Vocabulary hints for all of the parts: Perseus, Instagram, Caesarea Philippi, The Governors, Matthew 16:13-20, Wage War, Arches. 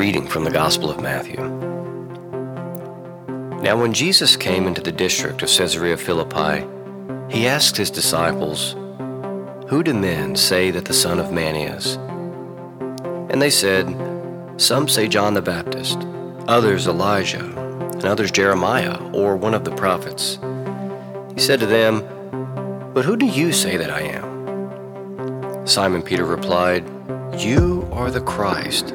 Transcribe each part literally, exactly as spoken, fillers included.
reading from the Gospel of Matthew. Now when Jesus came into the district of Caesarea Philippi, he asked his disciples, "Who do men say that the Son of Man is?" And they said, "Some say John the Baptist, others Elijah, and others Jeremiah, or one of the prophets." He said to them, "But who do you say that I am?" Simon Peter replied, "You are the Christ,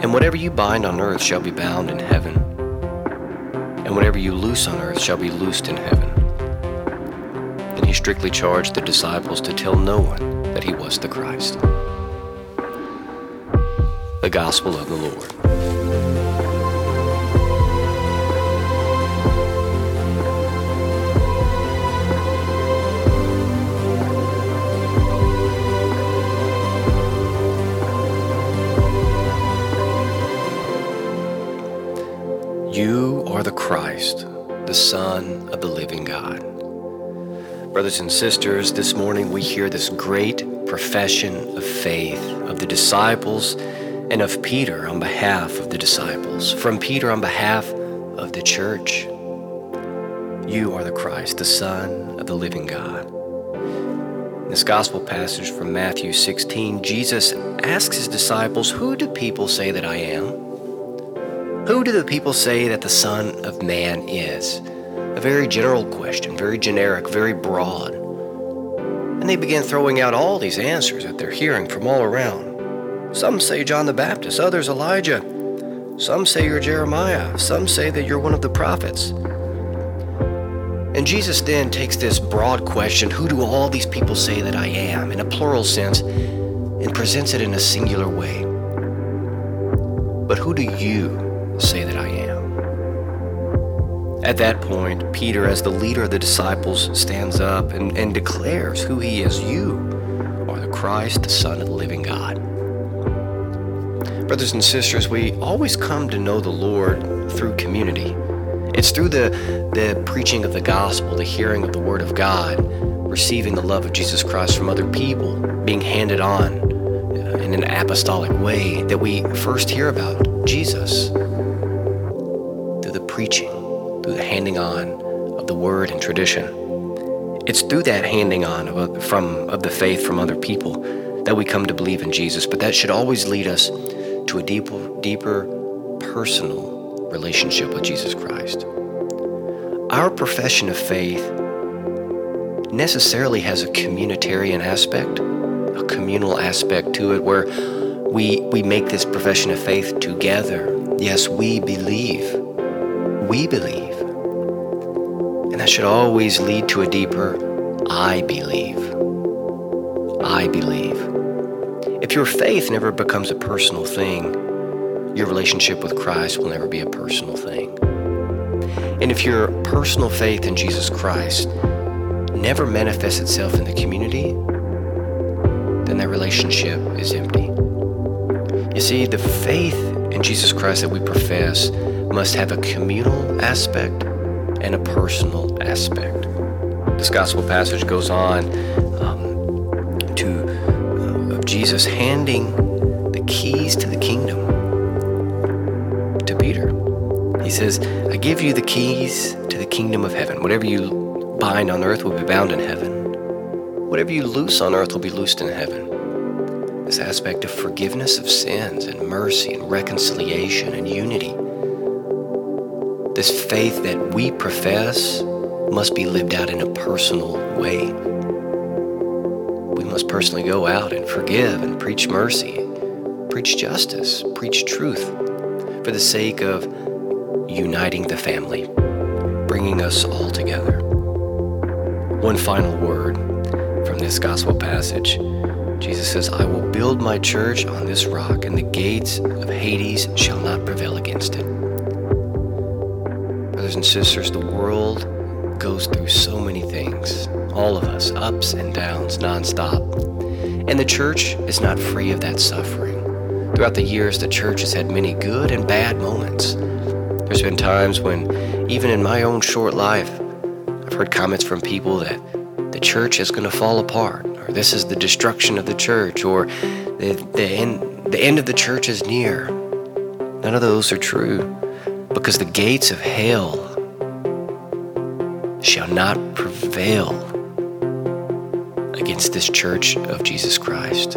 and whatever you bind on earth shall be bound in heaven, and whatever you loose on earth shall be loosed in heaven." Then he strictly charged the disciples to tell no one that he was the Christ. The Gospel of the Lord. You are the Christ, the Son of the living God. Brothers and sisters, this morning we hear this great profession of faith of the disciples and of Peter on behalf of the disciples, from Peter on behalf of the church. You are the Christ, the Son of the living God. In this gospel passage from Matthew sixteen, Jesus asks his disciples, "Who do people say that I am? Who do the people say that the Son of Man is?" A very general question, very generic, very broad. And they begin throwing out all these answers that they're hearing from all around. Some say John the Baptist, others Elijah. Some say you're Jeremiah. Some say that you're one of the prophets. And Jesus then takes this broad question, "Who do all these people say that I am?" in a plural sense, and presents it in a singular way. But who do you say that I am? At that point, Peter, as the leader of the disciples, stands up and, and declares who he is. You are the Christ, the Son of the living God. Brothers and sisters, we always come to know the Lord through community. It's through the, the preaching of the gospel, the hearing of the word of God, receiving the love of Jesus Christ from other people, being handed on in an apostolic way, that we first hear about Jesus. The preaching, through the handing on of the word and tradition. It's through that handing on of, from, of the faith from other people that we come to believe in Jesus, but that should always lead us to a deeper, deeper personal relationship with Jesus Christ. Our profession of faith necessarily has a communitarian aspect, a communal aspect to it, where we, we make this profession of faith together. Yes, we believe. We believe. And that should always lead to a deeper, I believe. I believe. If your faith never becomes a personal thing, your relationship with Christ will never be a personal thing. And if your personal faith in Jesus Christ never manifests itself in the community, then that relationship is empty. You see, the faith in Jesus Christ that we profess must have a communal aspect and a personal aspect. This gospel passage goes on um, to uh, of Jesus handing the keys to the kingdom to Peter. He says, "I give you the keys to the kingdom of heaven. Whatever you bind on earth will be bound in heaven. Whatever you loose on earth will be loosed in heaven." This aspect of forgiveness of sins and mercy and reconciliation and unity. This faith that we profess must be lived out in a personal way. We must personally go out and forgive and preach mercy, preach justice, preach truth for the sake of uniting the family, bringing us all together. One final word from this gospel passage. Jesus says, "I will build my church on this rock, and the gates of Hades shall not prevail against it." brothers and sisters, the world goes through so many things, all of us, ups and downs, nonstop. And the church is not free of that suffering. Throughout the years, the church has had many good and bad moments. There's been times when, even in my own short life, I've heard comments from people that the church is going to fall apart, or this is the destruction of the church, or the, the, end, the end of the church is near. None of those are true, because the gates of hell shall not prevail against this church of Jesus Christ.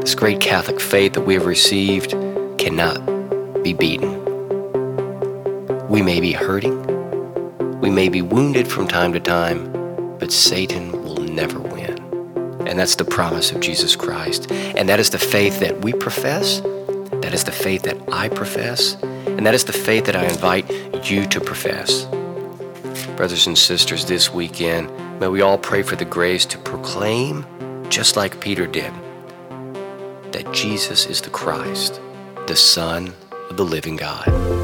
This great Catholic faith that we have received cannot be beaten. We may be hurting, we may be wounded from time to time, but Satan will never win. And that's the promise of Jesus Christ. And that is the faith that we profess, that is the faith that I profess, and that is the faith that I invite you to profess. Brothers and sisters, this weekend, may we all pray for the grace to proclaim, just like Peter did, that Jesus is the Christ, the Son of the living God.